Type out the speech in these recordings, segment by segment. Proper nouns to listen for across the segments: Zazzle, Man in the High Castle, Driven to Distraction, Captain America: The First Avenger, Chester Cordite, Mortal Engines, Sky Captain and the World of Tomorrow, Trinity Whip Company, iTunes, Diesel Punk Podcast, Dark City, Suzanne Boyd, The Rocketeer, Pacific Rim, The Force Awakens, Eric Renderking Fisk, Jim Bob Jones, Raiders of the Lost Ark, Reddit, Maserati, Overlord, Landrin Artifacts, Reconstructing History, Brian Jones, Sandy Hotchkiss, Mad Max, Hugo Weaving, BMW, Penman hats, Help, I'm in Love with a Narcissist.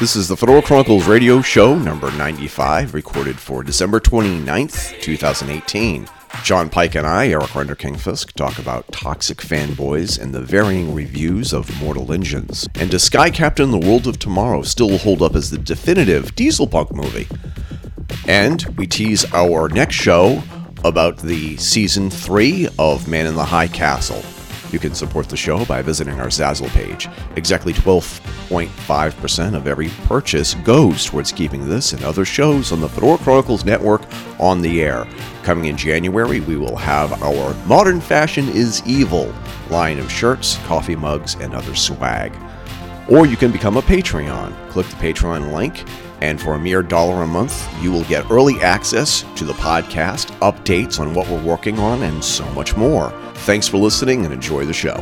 This is the Fedora Chronicles radio show number 95, recorded for December 29th, 2018. John Pika and I, Eric Renderking Fisk, talk about toxic fanboys and the varying reviews of Mortal Engines. And does Sky Captain and the World of Tomorrow still hold up as the definitive dieselpunk movie? And we tease our next show about the Season 3 of Man in the High Castle. You can support the show by visiting our Zazzle page. Exactly 12.5% of every purchase goes towards keeping this and other shows on the Fedora Chronicles Network on the air. Coming in January, we will have our Modern Fashion is Evil line of shirts, coffee mugs, and other swag. Or you can become a Patreon. Click the Patreon link, and for a mere $1 a month, you will get early access to the podcast, updates on what we're working on, and so much more. Thanks for listening and enjoy the show.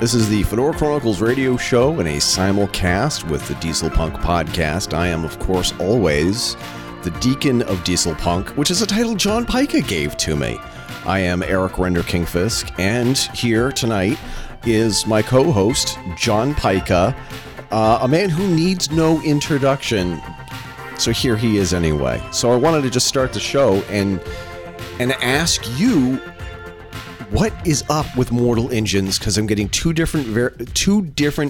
This is the Fedora Chronicles radio show in a simulcast with the Diesel Punk podcast. I am, of course, always the Deacon of Diesel Punk, which is a title John Pika gave to me. I am Eric Renderking Fisk, and here tonight is my co-host, John Pika, a man who needs no introduction. So here he is anyway. So I wanted to just start the show and ask you, what is up with Mortal Engines? Because I'm getting two different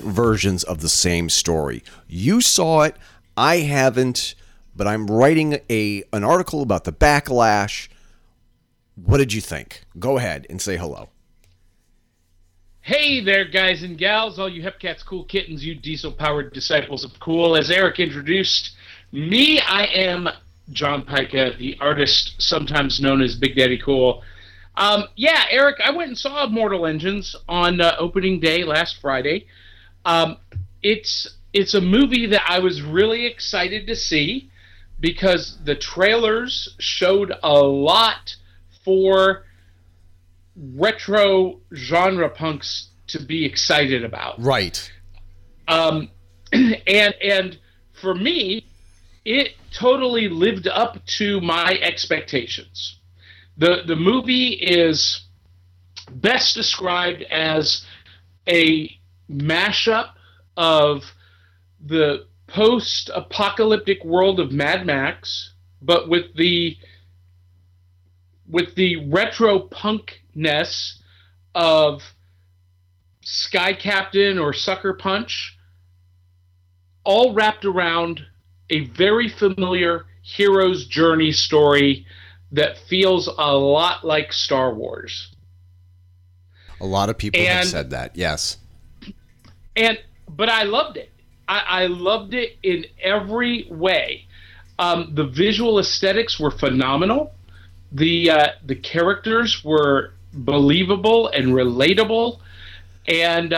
versions of the same story. You saw it, I haven't, but I'm writing an article about the backlash. What did you think? Go ahead and say hello. Hey there, guys and gals, all you Hepcats, cool kittens, you diesel-powered disciples of cool. As Eric introduced me, I am John Pika, the artist sometimes known as Big Daddy Cool. Yeah, Eric, I went and saw Mortal Engines on opening day last Friday. It's a movie that I was really excited to see because the trailers showed a lot for retro genre punks to be excited about. Right. And for me, it totally lived up to my expectations. The movie is best described as a mashup of the post-apocalyptic world of Mad Max, but with the retro punk-ness of Sky Captain or Sucker Punch, all wrapped around a very familiar hero's journey story that feels a lot like Star Wars. A lot of people have said that, yes. But I loved it. I loved it in every way. The visual aesthetics were phenomenal. The characters were believable and relatable, and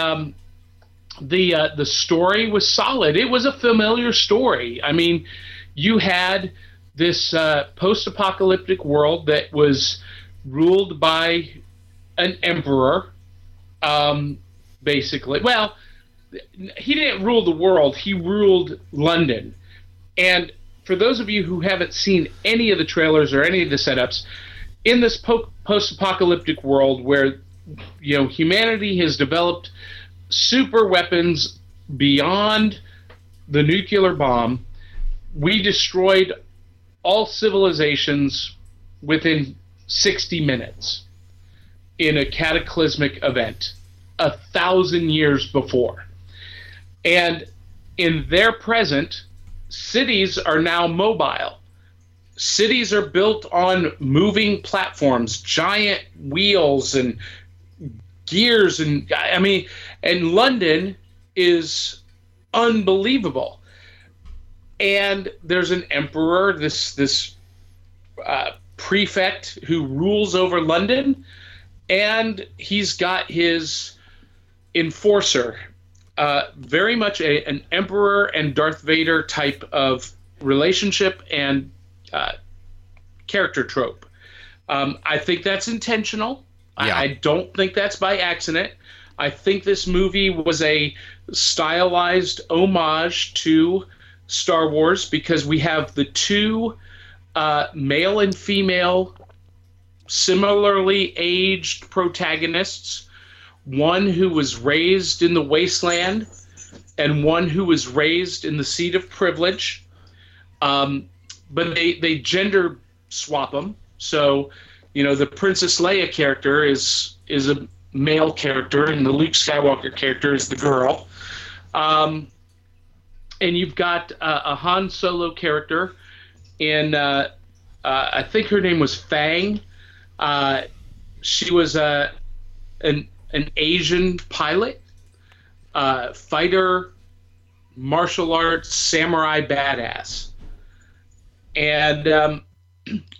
the story was solid. It was a familiar story. I mean, you had this post-apocalyptic world that was ruled by an emperor, basically. Well, he didn't rule the world. He ruled London. And for those of you who haven't seen any of the trailers or any of the setups, in this post-apocalyptic world where, you know, humanity has developed super weapons beyond the nuclear bomb, we destroyed all civilizations within 60 minutes in a cataclysmic event 1,000 years before. And in their present, cities are now mobile. Cities are built on moving platforms, giant wheels and gears. And I mean, and London is unbelievable. And there's an emperor, this prefect who rules over London, and he's got his enforcer, very much an emperor and Darth Vader type of relationship and character trope. I think that's intentional. Yeah. I don't think that's by accident. I think this movie was a stylized homage to Star Wars because we have the two male and female similarly aged protagonists, one who was raised in the wasteland and one who was raised in the seat of privilege. But they gender swap them. So, you know, the Princess Leia character is a male character and the Luke Skywalker character is the girl. And you've got a Han Solo character in, I think her name was Fang. She was an Asian pilot, fighter, martial arts, samurai badass. And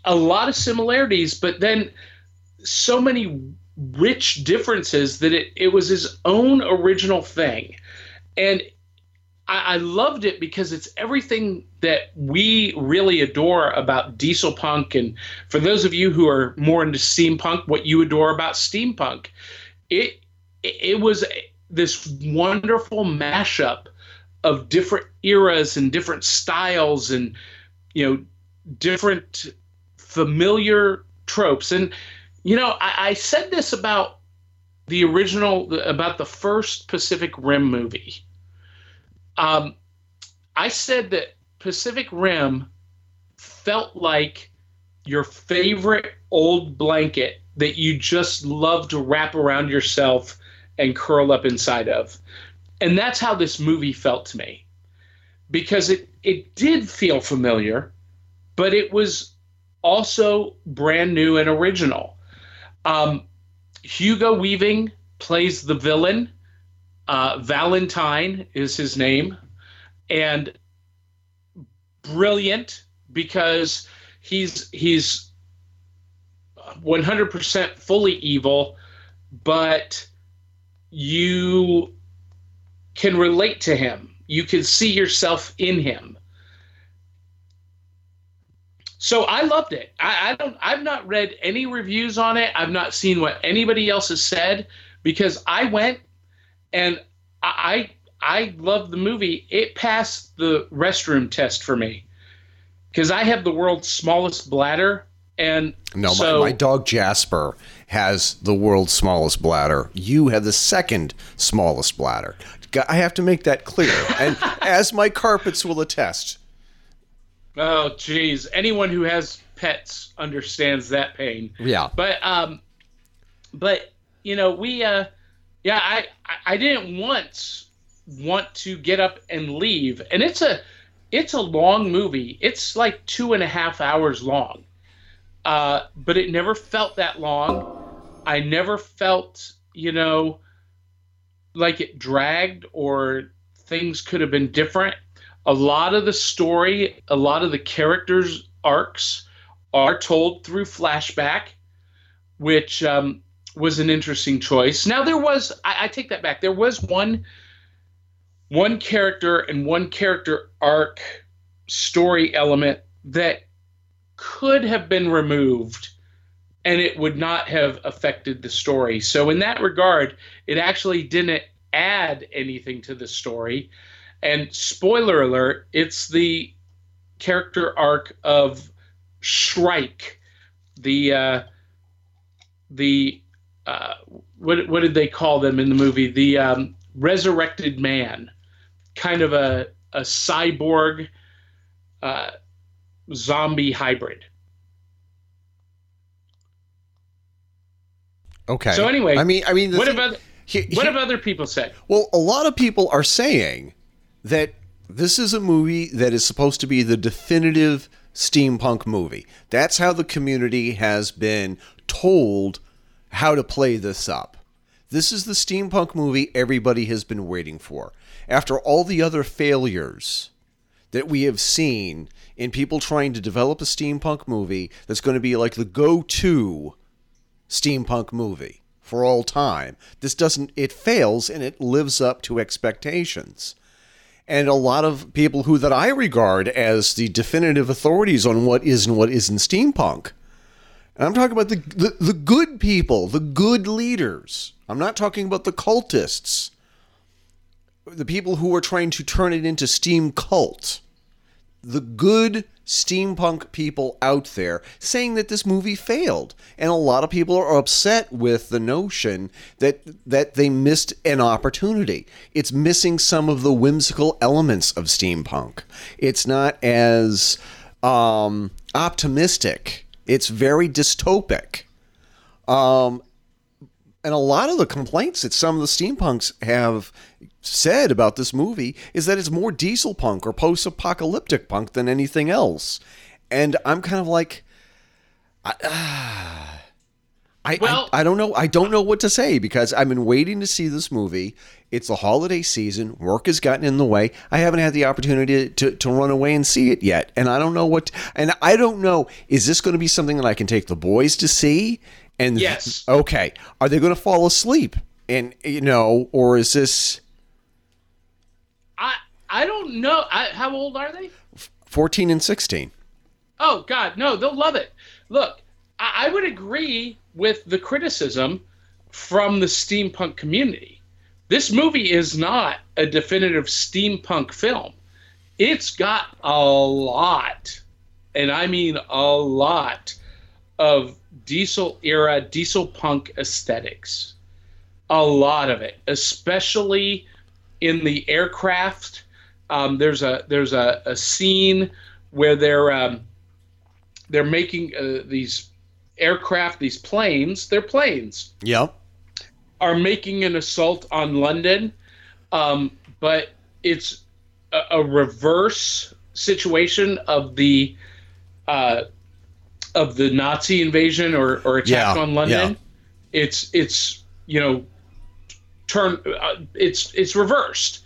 a lot of similarities, but then so many rich differences that it was his own original thing. And I loved it because it's everything that we really adore about diesel punk. And for those of you who are more into steampunk, what you adore about steampunk, it was this wonderful mashup of different eras and different styles and, you know, different familiar tropes. And, you know, I said this about the original, about the first Pacific Rim movie. I said that Pacific Rim felt like your favorite old blanket that you just love to wrap around yourself and curl up inside of. And that's how this movie felt to me, because it did feel familiar, but it was also brand new and original. Hugo Weaving plays the villain. Valentine is his name, and brilliant because he's 100% fully evil, but you can relate to him. You can see yourself in him. So I loved it. I've not read any reviews on it. I've not seen what anybody else has said because I went. And I love the movie. It passed the restroom test for me because I have the world's smallest bladder. And no, so, my dog Jasper has the world's smallest bladder. You have the second smallest bladder. I have to make that clear. And as my carpets will attest. Oh, geez. Anyone who has pets understands that pain. Yeah. But you know, we, yeah, I didn't once want to get up and leave. And it's a long movie. It's like 2.5 hours long. But it never felt that long. I never felt, you know, like it dragged or things could have been different. A lot of the story, a lot of the characters' arcs are told through flashback, which was an interesting choice. Now there was, I take that back. There was one character and one character arc story element that could have been removed and it would not have affected the story. So in that regard, it actually didn't add anything to the story. And spoiler alert, it's the character arc of Shrike, what did they call them in the movie? The resurrected man, kind of a cyborg zombie hybrid. Okay. So anyway, I mean, what have other people said? Well, a lot of people are saying that this is a movie that is supposed to be the definitive steampunk movie. That's how the community has been told how to play this up. This is the steampunk movie everybody has been waiting for. After all the other failures that we have seen in people trying to develop a steampunk movie that's going to be like the go-to steampunk movie for all time, this doesn't, it fails and it lives up to expectations. And a lot of people who that I regard as the definitive authorities on what is and what isn't steampunk And I'm talking about the good people, the good leaders. I'm not talking about the cultists, the people who are trying to turn it into steam cult. The good steampunk people out there saying that this movie failed. And a lot of people are upset with the notion that they missed an opportunity. It's missing some of the whimsical elements of steampunk. It's not as optimistic. It's very dystopic. And a lot of the complaints that some of the steampunks have said about this movie is that it's more diesel punk or post-apocalyptic punk than anything else. And I'm kind of like, I don't know. I don't know what to say because I've been waiting to see this movie. It's the holiday season. Work has gotten in the way. I haven't had the opportunity to run away and see it yet. And I don't know what, and I don't know, is this going to be something that I can take the boys to see? And yes. Okay. Are they going to fall asleep? And, you know, or is this... I don't know. How old are they? 14 and 16. Oh, God. No, they'll love it. Look, I would agree with the criticism from the steampunk community. This movie is not a definitive steampunk film. It's got a lot, and I mean a lot, of diesel-era, diesel-punk aesthetics. A lot of it, especially in the aircraft. There's a scene where they're making these aircraft, these planes. They're planes. Yep. Are making an assault on London, but it's a reverse situation of the Nazi invasion or attack on London. Yeah. It's you know. It's reversed,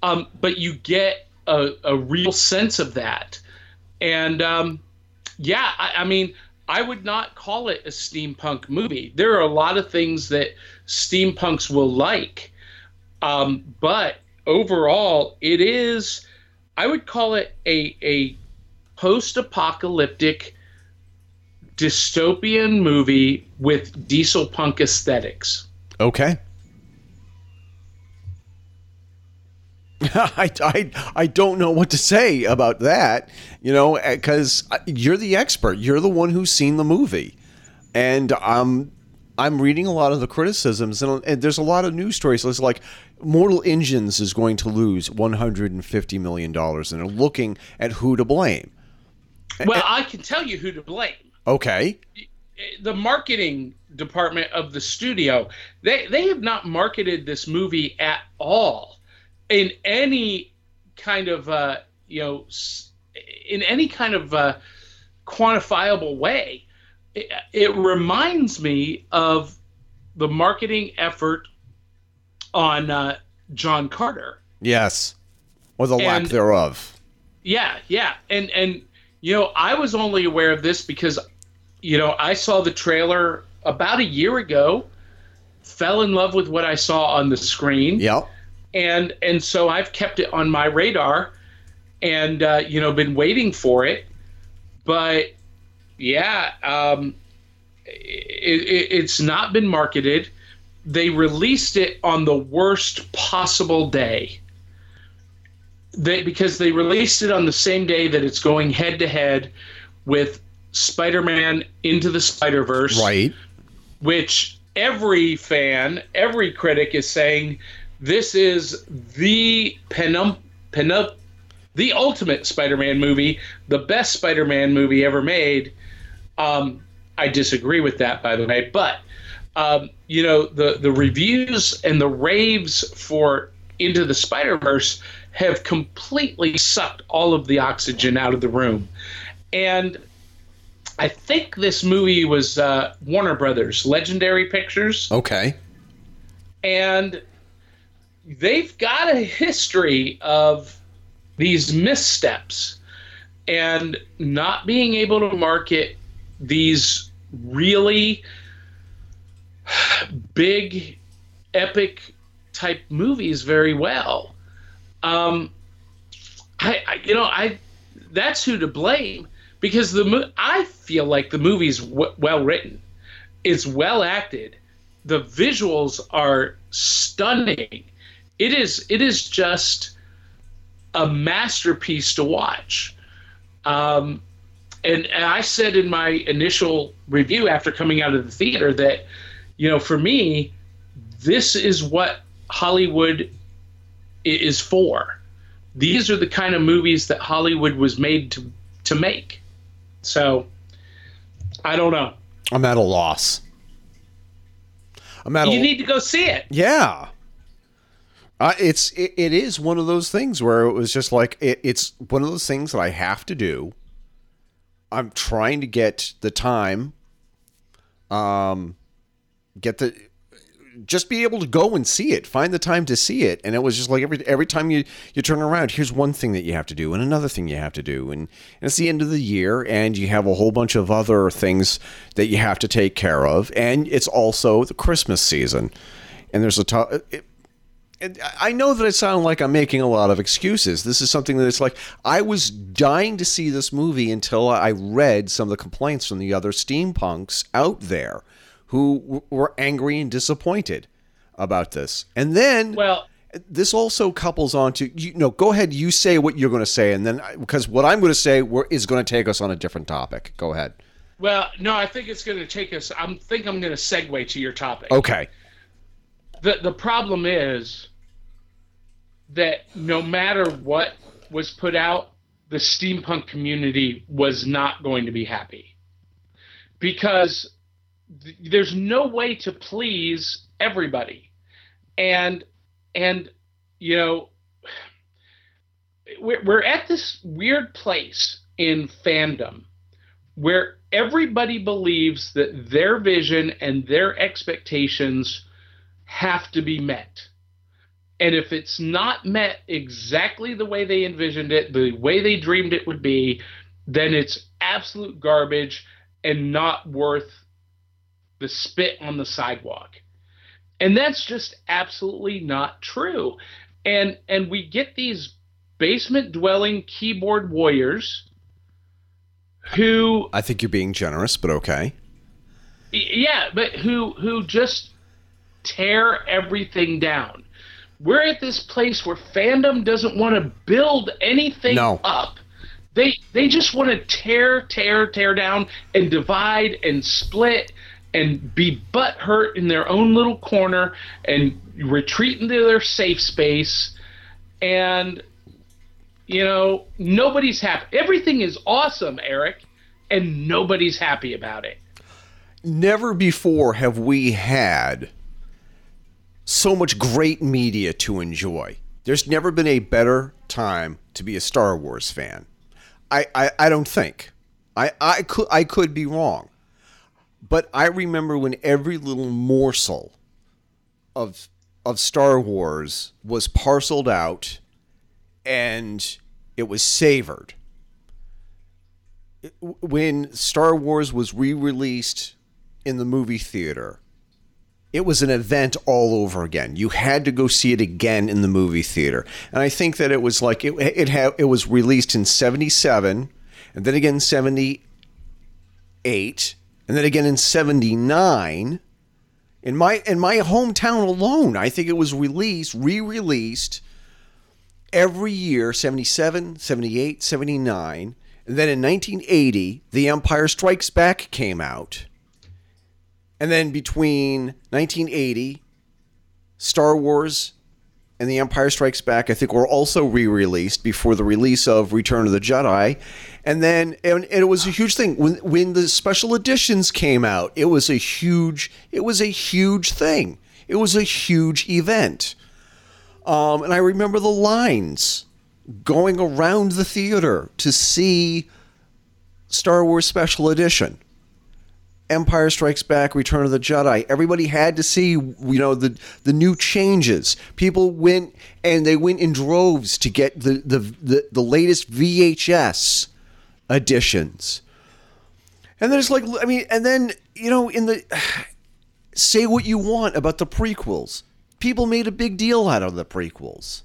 but you get a real sense of that, and I mean, I would not call it a steampunk movie. There are a lot of things that steampunks will like, but overall, it is. I would call it a post-apocalyptic dystopian movie with diesel punk aesthetics. Okay. I don't know what to say about that, you know, because you're the expert. You're the one who's seen the movie. And I'm reading a lot of the criticisms, and there's a lot of news stories. It's like Mortal Engines is going to lose $150 million, and they're looking at who to blame. Well, I can tell you who to blame. Okay. The marketing department of the studio, they have not marketed this movie at all. In any kind of, quantifiable way, it reminds me of the marketing effort on John Carter. Yes, or the lack thereof. Yeah, and you know, I was only aware of this because, you know, I saw the trailer about a year ago, fell in love with what I saw on the screen. Yep. And so I've kept it on my radar and, been waiting for it. But, it's not been marketed. They released it on the worst possible day. Because they released it on the same day that it's going head-to-head with Spider-Man Into the Spider-Verse. Right. Which every fan, every critic is saying... This is the ultimate Spider-Man movie, the best Spider-Man movie ever made. I disagree with that, by the way. But, the reviews and the raves for Into the Spider-Verse have completely sucked all of the oxygen out of the room. And I think this movie was Warner Brothers, Legendary Pictures. Okay. And... They've got a history of these missteps and not being able to market these really big, epic type movies very well. That's who to blame. because I feel like the movie's well written. It's well acted. The visuals are stunning. It is just a masterpiece to watch. And I said in my initial review after coming out of the theater that, you know, for me, this is what Hollywood is for. These are the kind of movies that Hollywood was made to make. So, I don't know. I'm at a loss. You need to go see it. Yeah. It is one of those things where it was just like, it's one of those things that I have to do. I'm trying to get the time, just be able to go and see it, find the time to see it. And it was just like every time you turn around, here's one thing that you have to do and another thing you have to do. And it's the end of the year and you have a whole bunch of other things that you have to take care of. And it's also the Christmas season. And there's I know that it sounds like I'm making a lot of excuses. This is something that it's like, I was dying to see this movie until I read some of the complaints from the other steampunks out there who were angry and disappointed about this. And then, well, this also couples onto, you know, go ahead, you say what you're going to say. And then, because what I'm going to say is going to take us on a different topic. Go ahead. Well, no, I think it's going to take us, I think I'm going to segue to your topic. Okay. The problem is that no matter what was put out, the steampunk community was not going to be happy, because there's no way to please everybody. And you know, we're at this weird place in fandom where everybody believes that their vision and their expectations have to be met. And if it's not met exactly the way they envisioned it, the way they dreamed it would be, then it's absolute garbage and not worth the spit on the sidewalk. And that's just absolutely not true. And we get these basement-dwelling keyboard warriors who... I think you're being generous, but okay. Yeah, but who just tear everything down. We're at this place where fandom doesn't want to build anything up. They just want to tear down and divide and split and be butthurt in their own little corner and retreat into their safe space. And, you know, nobody's happy. Everything is awesome, Eric, and nobody's happy about it. Never before have we had so much great media to enjoy. There's never been a better time to be a Star Wars fan. I don't think. I could be wrong. But I remember when every little morsel of Star Wars was parceled out and it was savored. When Star Wars was re-released in the movie theater, it was an event all over again. You had to go see it again in the movie theater. And I think that it was like it was released in 77 and then again in 78 and then again in 79. In my hometown alone, I think it was re-released every year, 77, 78, 79. And then in 1980, The Empire Strikes Back came out. And then between 1980, Star Wars and The Empire Strikes Back, I think, were also re-released before the release of Return of the Jedi. And then and it was a huge thing. When the special editions came out, it was a huge thing. It was a huge event. And I remember the lines going around the theater to see Star Wars Special Edition, Empire Strikes Back, Return of the Jedi. Everybody had to see, you know, the new changes. People went, and they went in droves to get the latest VHS editions. And there's like, I mean, and then, you know, in the, say what you want about the prequels. People made a big deal out of the prequels.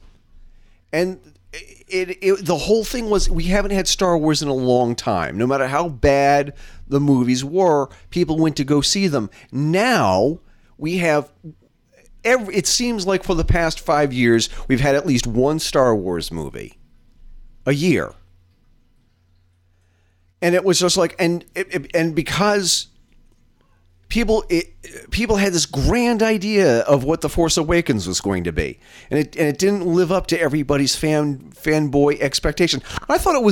And The whole thing was, we haven't had Star Wars in a long time. No matter how bad the movies were, people went to go see them. Now we have... it seems like for the past 5 years, we've had at least one Star Wars movie a year. And it was just like, and because people had this grand idea of what The Force Awakens was going to be, and it didn't live up to everybody's fanboy expectation. I thought it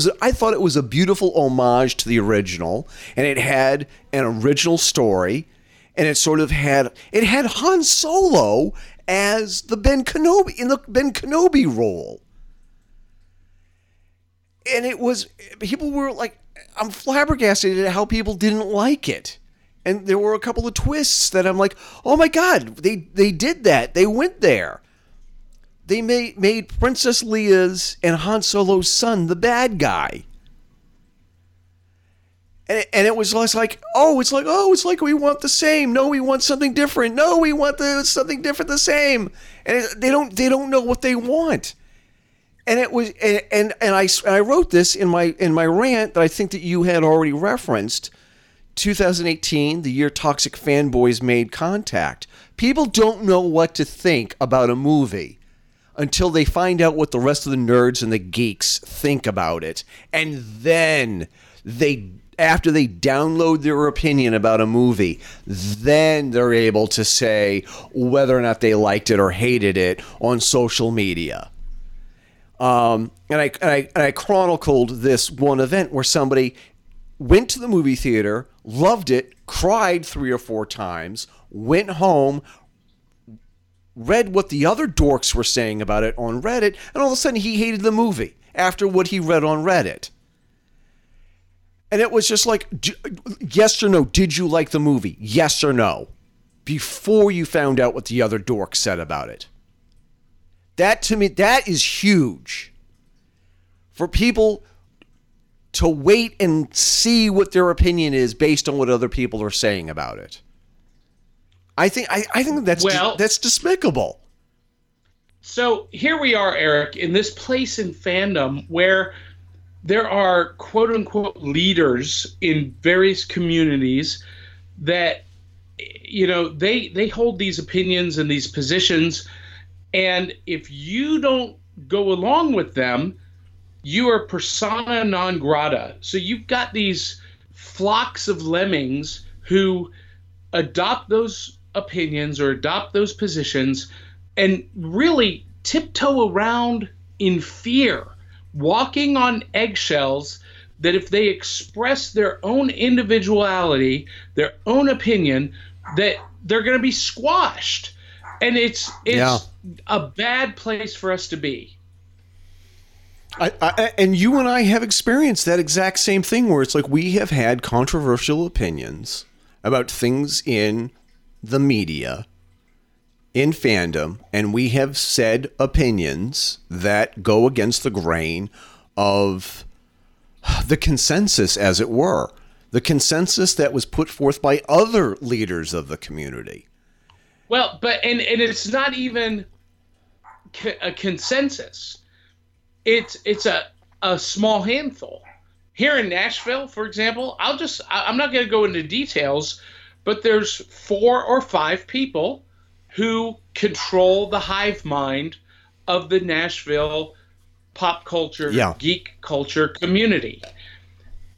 was a beautiful homage to the original, and it had an original story. And it sort of had Han Solo as the Ben Kenobi, in the Ben Kenobi role. And it was, people were like, I'm flabbergasted at how people didn't like it. And there were a couple of twists that I'm like, oh my God, they did that. They went there. They made Princess Leia's and Han Solo's son the bad guy. And it was less like, oh, it's like we want the same. No, we want something different. No, we want something different, the same. And they don't know what they want. And it was, and I wrote this in my rant that I think that you had already referenced. 2018, the year toxic fanboys made contact. People don't know what to think about a movie until they find out what the rest of the nerds and the geeks think about it, and then after they download their opinion about a movie, then they're able to say whether or not they liked it or hated it on social media. And I chronicled this one event where somebody went to the movie theater, loved it, cried 3 or 4 times, went home, read what the other dorks were saying about it on Reddit, and all of a sudden he hated the movie after what he read on Reddit. And it was just like, yes or no, did you like the movie? Yes or no, before you found out what the other dork said about it. That, to me, that is huge. For people to wait and see what their opinion is based on what other people are saying about it. I think that's despicable. So here we are, Eric, in this place in fandom where there are quote-unquote leaders in various communities that, you know, they hold these opinions and these positions, and if you don't go along with them, you are persona non grata. So you've got these flocks of lemmings who adopt those opinions or adopt those positions and really tiptoe around in fear, walking on eggshells, that if they express their own individuality, their own opinion, that they're going to be squashed. And it's a bad place for us to be. And you and I have experienced that exact same thing, where it's like we have had controversial opinions about things in the media, in fandom, and we have said opinions that go against the grain of the consensus, as it were, the consensus that was put forth by other leaders of the community. Well, but and it's not even a consensus. It's a small handful. Here in Nashville, for example, I'm not going to go into details, but there's 4 or 5 people who control the hive mind of the Nashville pop culture, geek culture community.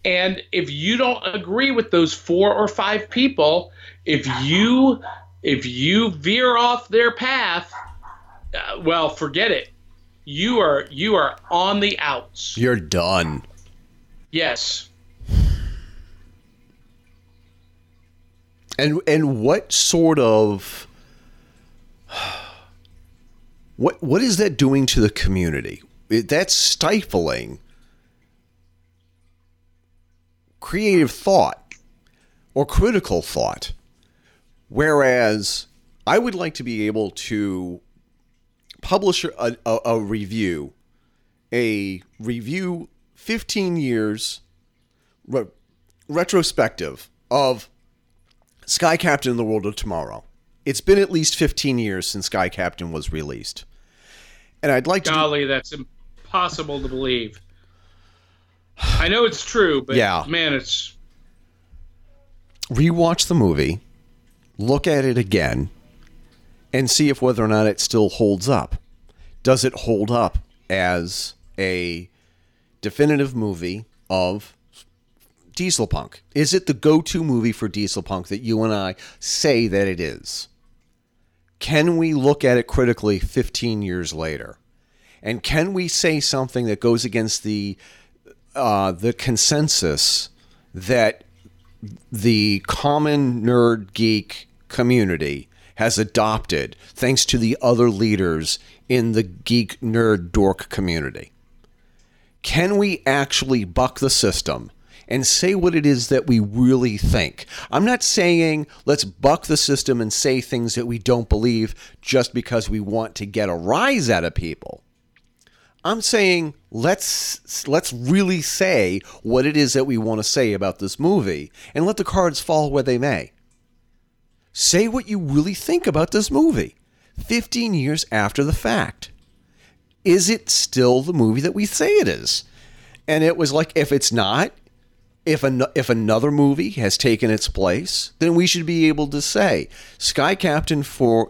And if you don't agree with those 4 or 5 people, if you veer off their path, well, forget it. You are on the outs. You're done. Yes. And what sort of... What is that doing to the community? That's stifling creative thought or critical thought. Whereas I would like to be able to publish a review 15 years retrospective of Sky Captain and the World of Tomorrow. It's been at least 15 years since Sky Captain was released. And I'd like to... Golly, that's impossible to believe. I know it's true, but yeah. Man, it's... Rewatch the movie, look at it again, and see if whether or not it still holds up. Does it hold up as a definitive movie of Dieselpunk? Is it the go-to movie for Dieselpunk that you and I say that it is? Can we look at it critically 15 years later? And can we say something that goes against the consensus that the common nerd geek community has adopted thanks to the other leaders in the geek nerd dork community? Can we actually buck the system and say what it is that we really think? I'm not saying let's buck the system and say things that we don't believe just because we want to get a rise out of people. I'm saying let's really say what it is that we want to say about this movie and let the cards fall where they may. Say what you really think about this movie 15 years after the fact. Is it still the movie that we say it is? And it was like, if it's not, if another movie has taken its place, then we should be able to say Sky Captain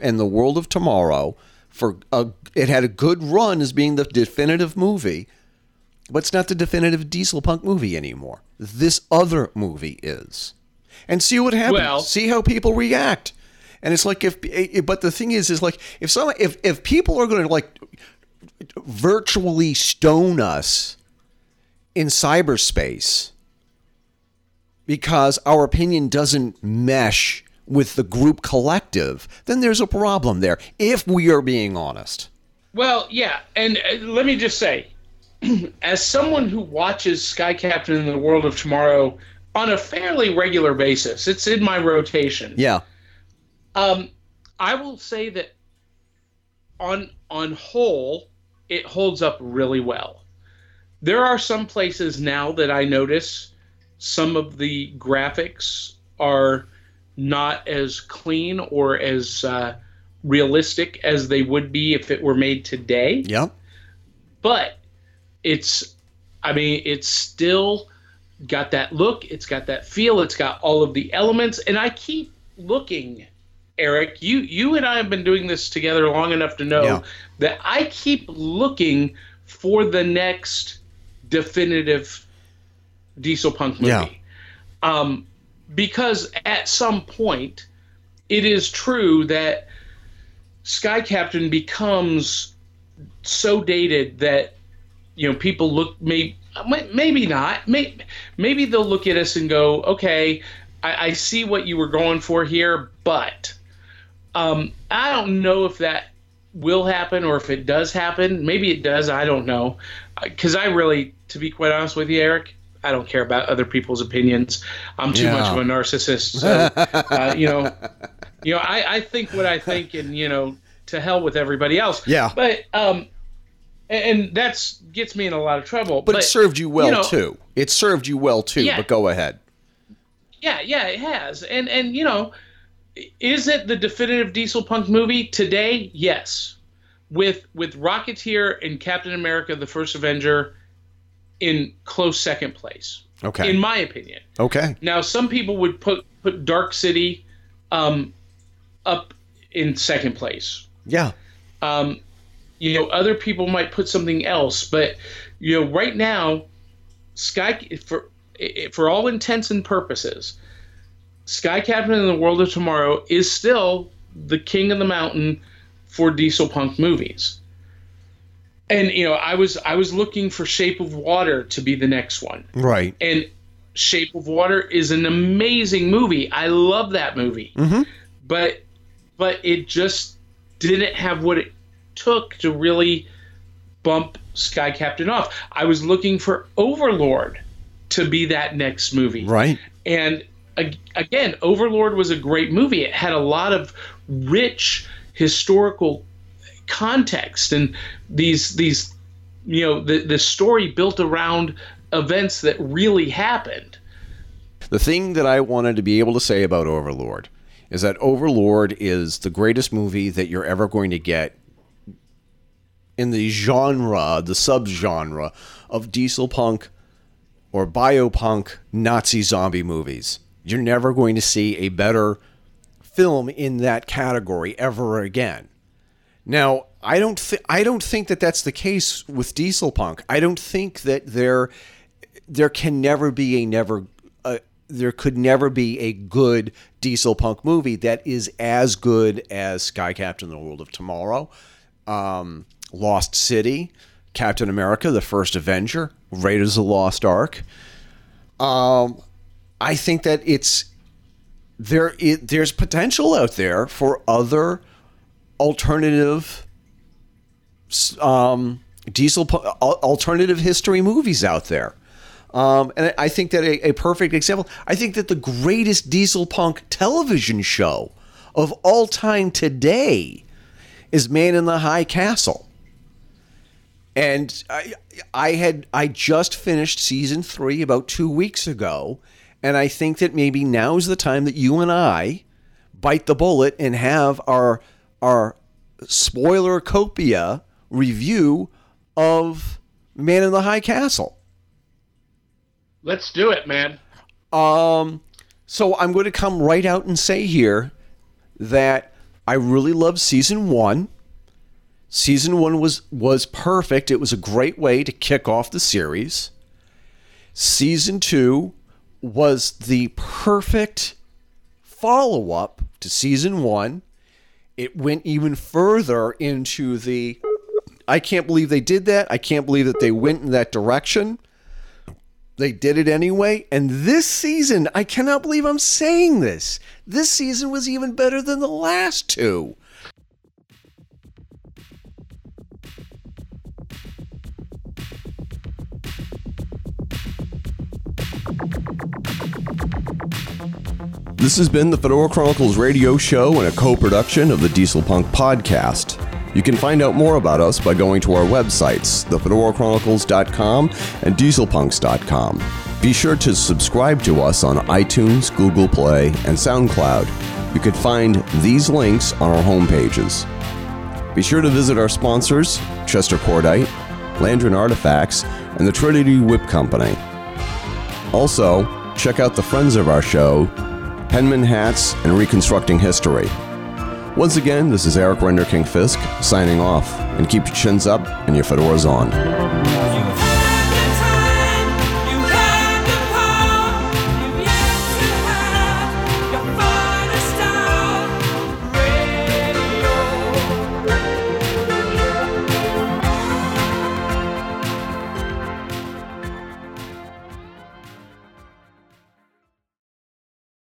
and the World of Tomorrow, it had a good run as being the definitive movie, but it's not the definitive Dieselpunk movie anymore. This other movie is. And see what happens. Well, see how people react. And it's like but the thing is like if people are going to like virtually stone us in cyberspace because our opinion doesn't mesh with the group collective, then there's a problem there, if we are being honest. Well, yeah, and let me just say, as someone who watches Sky Captain and the World of Tomorrow on a fairly regular basis, it's in my rotation. Yeah. I will say that on whole, it holds up really well. There are some places now that I notice some of the graphics are not as clean or as realistic as they would be if it were made today. Yeah. But it's still got that look, it's got that feel, it's got all of the elements. And I keep looking, Eric, you and I have been doing this together long enough to know that I keep looking for the next definitive Dieselpunk movie. Yeah. Because at some point, it is true that Sky Captain becomes so dated that, people look, maybe not. Maybe they'll look at us and go, okay, I see what you were going for here, but I don't know if that will happen or if it does happen. Maybe it does. I don't know. Because I really, to be quite honest with you, Eric, I don't care about other people's opinions. I'm too much of a narcissist. So, I think what I think, and to hell with everybody else. Yeah. But and that's gets me in a lot of trouble. But it served you well too. It served you well too. Yeah, but go ahead. Yeah, it has. And is it the definitive Dieselpunk movie today? Yes. With Rocketeer and Captain America: The First Avenger in close second place, okay, in my opinion. Okay. Now, some people would put Dark City up in second place. Yeah. Other people might put something else, but right now, for all intents and purposes, Sky Captain and the World of Tomorrow is still the king of the mountain for Dieselpunk movies. And I was looking for Shape of Water to be the next one. Right. And Shape of Water is an amazing movie. I love that movie. Mm-hmm. But it just didn't have what it took to really bump Sky Captain off. I was looking for Overlord to be that next movie. Right. And again, Overlord was a great movie. It had a lot of rich historical context and these the story built around events that really happened. The thing that I wanted to be able to say about Overlord is that Overlord is the greatest movie that you're ever going to get in the genre, the subgenre of diesel punk or biopunk Nazi zombie movies. You're never going to see a better film in that category ever again. Now, I don't think that that's the case with diesel punk. I don't think that there could never be a good diesel punk movie that is as good as Sky Captain and the World of Tomorrow, Lost City, Captain America: The First Avenger, Raiders of the Lost Ark. I think that there's potential out there for other alternative alternative history movies out there. And I think that a perfect example, I think that the greatest diesel punk television show of all time today is Man in the High Castle. And I just finished season 3 about 2 weeks ago. And I think that maybe now's the time that you and I bite the bullet and have our spoilercopia review of Man in the High Castle. Let's do it, man. So I'm going to come right out and say here that I really loved season 1. Season 1 was perfect. It was a great way to kick off the series. Season 2 was the perfect follow-up to season 1. It went even further into the, I can't believe they did that. I can't believe that they went in that direction. They did it anyway. And this season, I cannot believe I'm saying this. This season was even better than the last two. This has been the Fedora Chronicles radio show and a co-production of the Diesel Punk Podcast. You can find out more about us by going to our websites, thefedorachronicles.com and dieselpunks.com. Be sure to subscribe to us on iTunes, Google Play, and SoundCloud. You can find these links on our homepages. Be sure to visit our sponsors, Chester Cordite, Landrin Artifacts, and the Trinity Whip Company. Also, check out the friends of our show, Penman Hats and Reconstructing History. Once again, this is Eric Renderking Fisk signing off, and keep your chins up and your fedoras on.